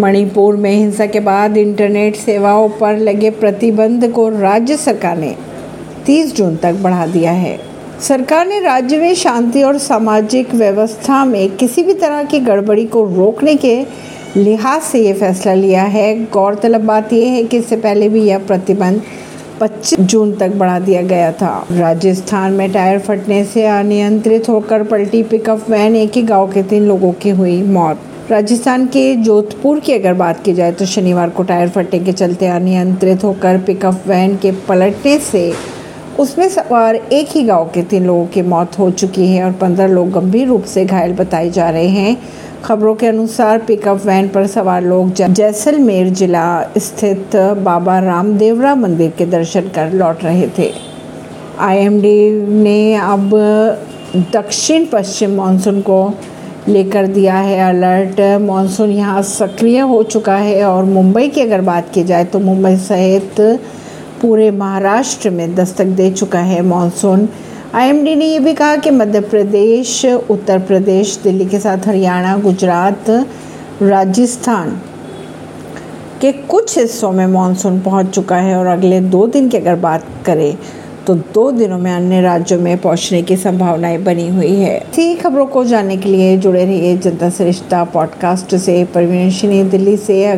मणिपुर में हिंसा के बाद इंटरनेट सेवाओं पर लगे प्रतिबंध को राज्य सरकार ने 30 जून तक बढ़ा दिया है। सरकार ने राज्य में शांति और सामाजिक व्यवस्था में किसी भी तरह की गड़बड़ी को रोकने के लिहाज से ये फैसला लिया है। गौरतलब बात यह है कि इससे पहले भी यह प्रतिबंध 25 जून तक बढ़ा दिया गया था। राजस्थान में टायर फटने से अनियंत्रित होकर पलटी पिकअप वैन, एक ही गाँव के 3 लोगों की हुई मौत। राजस्थान के जोधपुर की अगर बात की जाए तो शनिवार को टायर फटने के चलते अनियंत्रित होकर पिकअप वैन के पलटने से उसमें सवार एक ही गांव के 3 लोगों की मौत हो चुकी है और 15 लोग गंभीर रूप से घायल बताए जा रहे हैं। खबरों के अनुसार पिकअप वैन पर सवार लोग जैसलमेर जिला स्थित बाबा रामदेवरा मंदिर के दर्शन कर लौट रहे थे। IMD ने अब दक्षिण पश्चिम मानसून को लेकर दिया है अलर्ट। मानसून यहाँ सक्रिय हो चुका है और मुंबई की अगर बात की जाए तो मुंबई सहित पूरे महाराष्ट्र में दस्तक दे चुका है मानसून। IMD ने ये भी कहा कि मध्य प्रदेश, उत्तर प्रदेश, दिल्ली के साथ हरियाणा, गुजरात, राजस्थान के कुछ हिस्सों में मानसून पहुँच चुका है और अगले 2 दिन की अगर बात करें तो 2 दिनों में अन्य राज्यों में पहुंचने की संभावनाएं बनी हुई है। ऐसी खबरों को जानने के लिए जुड़े रहिए जनता से रिश्ता पॉडकास्ट से। परवीन सिंह, दिल्ली से।